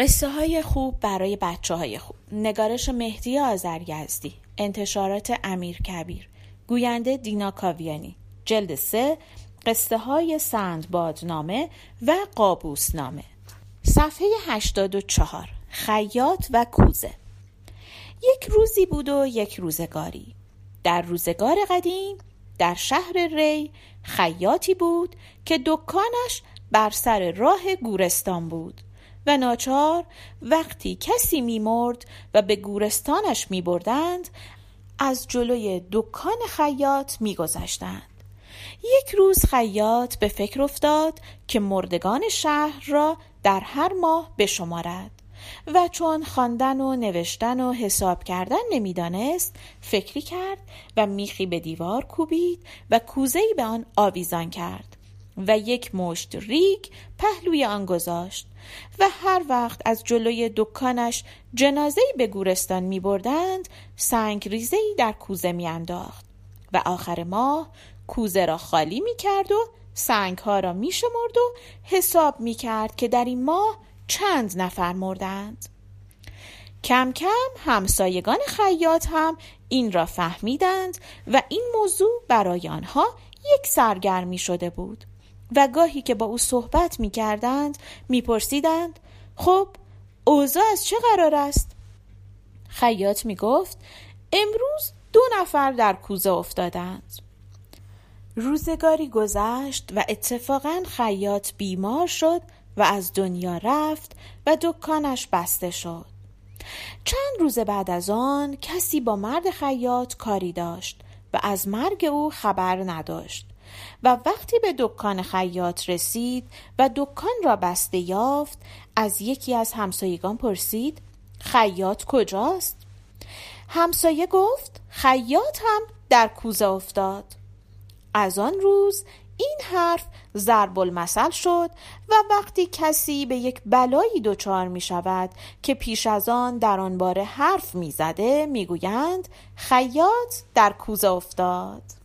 قصه های خوب برای بچه های خوب. نگارش مهدی آذریزدی. انتشارات امیرکبیر. گوینده دینا کاویانی. جلد 3. قصه های سندبادنامه و قابوس نامه. صفحه 84. خیاط و کوزه. یک روزی بود و یک روزگاری. در روزگار قدیم در شهر ری خیاطی بود که دکانش بر سر راه گورستان بود و ناچار وقتی کسی می‌مرد و به گورستانش می‌بردند از جلوی دکان خیاط می‌گذشتند. یک روز خیاط به فکر افتاد که مردگان شهر را در هر ماه بشمارد و چون خواندن و نوشتن و حساب کردن نمیدانست فکری کرد و میخی به دیوار کوبید و کوزه‌ای به آن آویزان کرد و یک مشت ریگ پهلوی آن گذاشت و هر وقت از جلوی دکانش جنازه‌ای به گورستان می‌بردند سنگ ریزه‌ای در کوزه می‌انداخت و آخر ماه کوزه را خالی می‌کرد و سنگ‌ها را می‌شمرد و حساب می‌کرد که در این ماه چند نفر مردند. کم کم همسایگان خیاط هم این را فهمیدند و این موضوع برای آنها یک سرگرمی شده بود و گاهی که با او صحبت می کردند می پرسیدند خب اوضاع از چه قرار است؟ خیاط می گفت امروز 2 نفر در کوزه افتادند. روزگاری گذشت و اتفاقاً خیاط بیمار شد و از دنیا رفت و دکانش بسته شد. چند روز بعد از آن کسی با مرد خیاط کاری داشت و از مرگ او خبر نداشت و وقتی به دکان خیاط رسید و دکان را بسته یافت از یکی از همسایگان پرسید خیاط کجاست؟ همسایه گفت خیاط هم در کوزه افتاد. از آن روز این حرف ضرب المثل شد و وقتی کسی به یک بلایی دچار می شود که پیش از آن در آن باره حرف می زده می گویند خیاط در کوزه افتاد.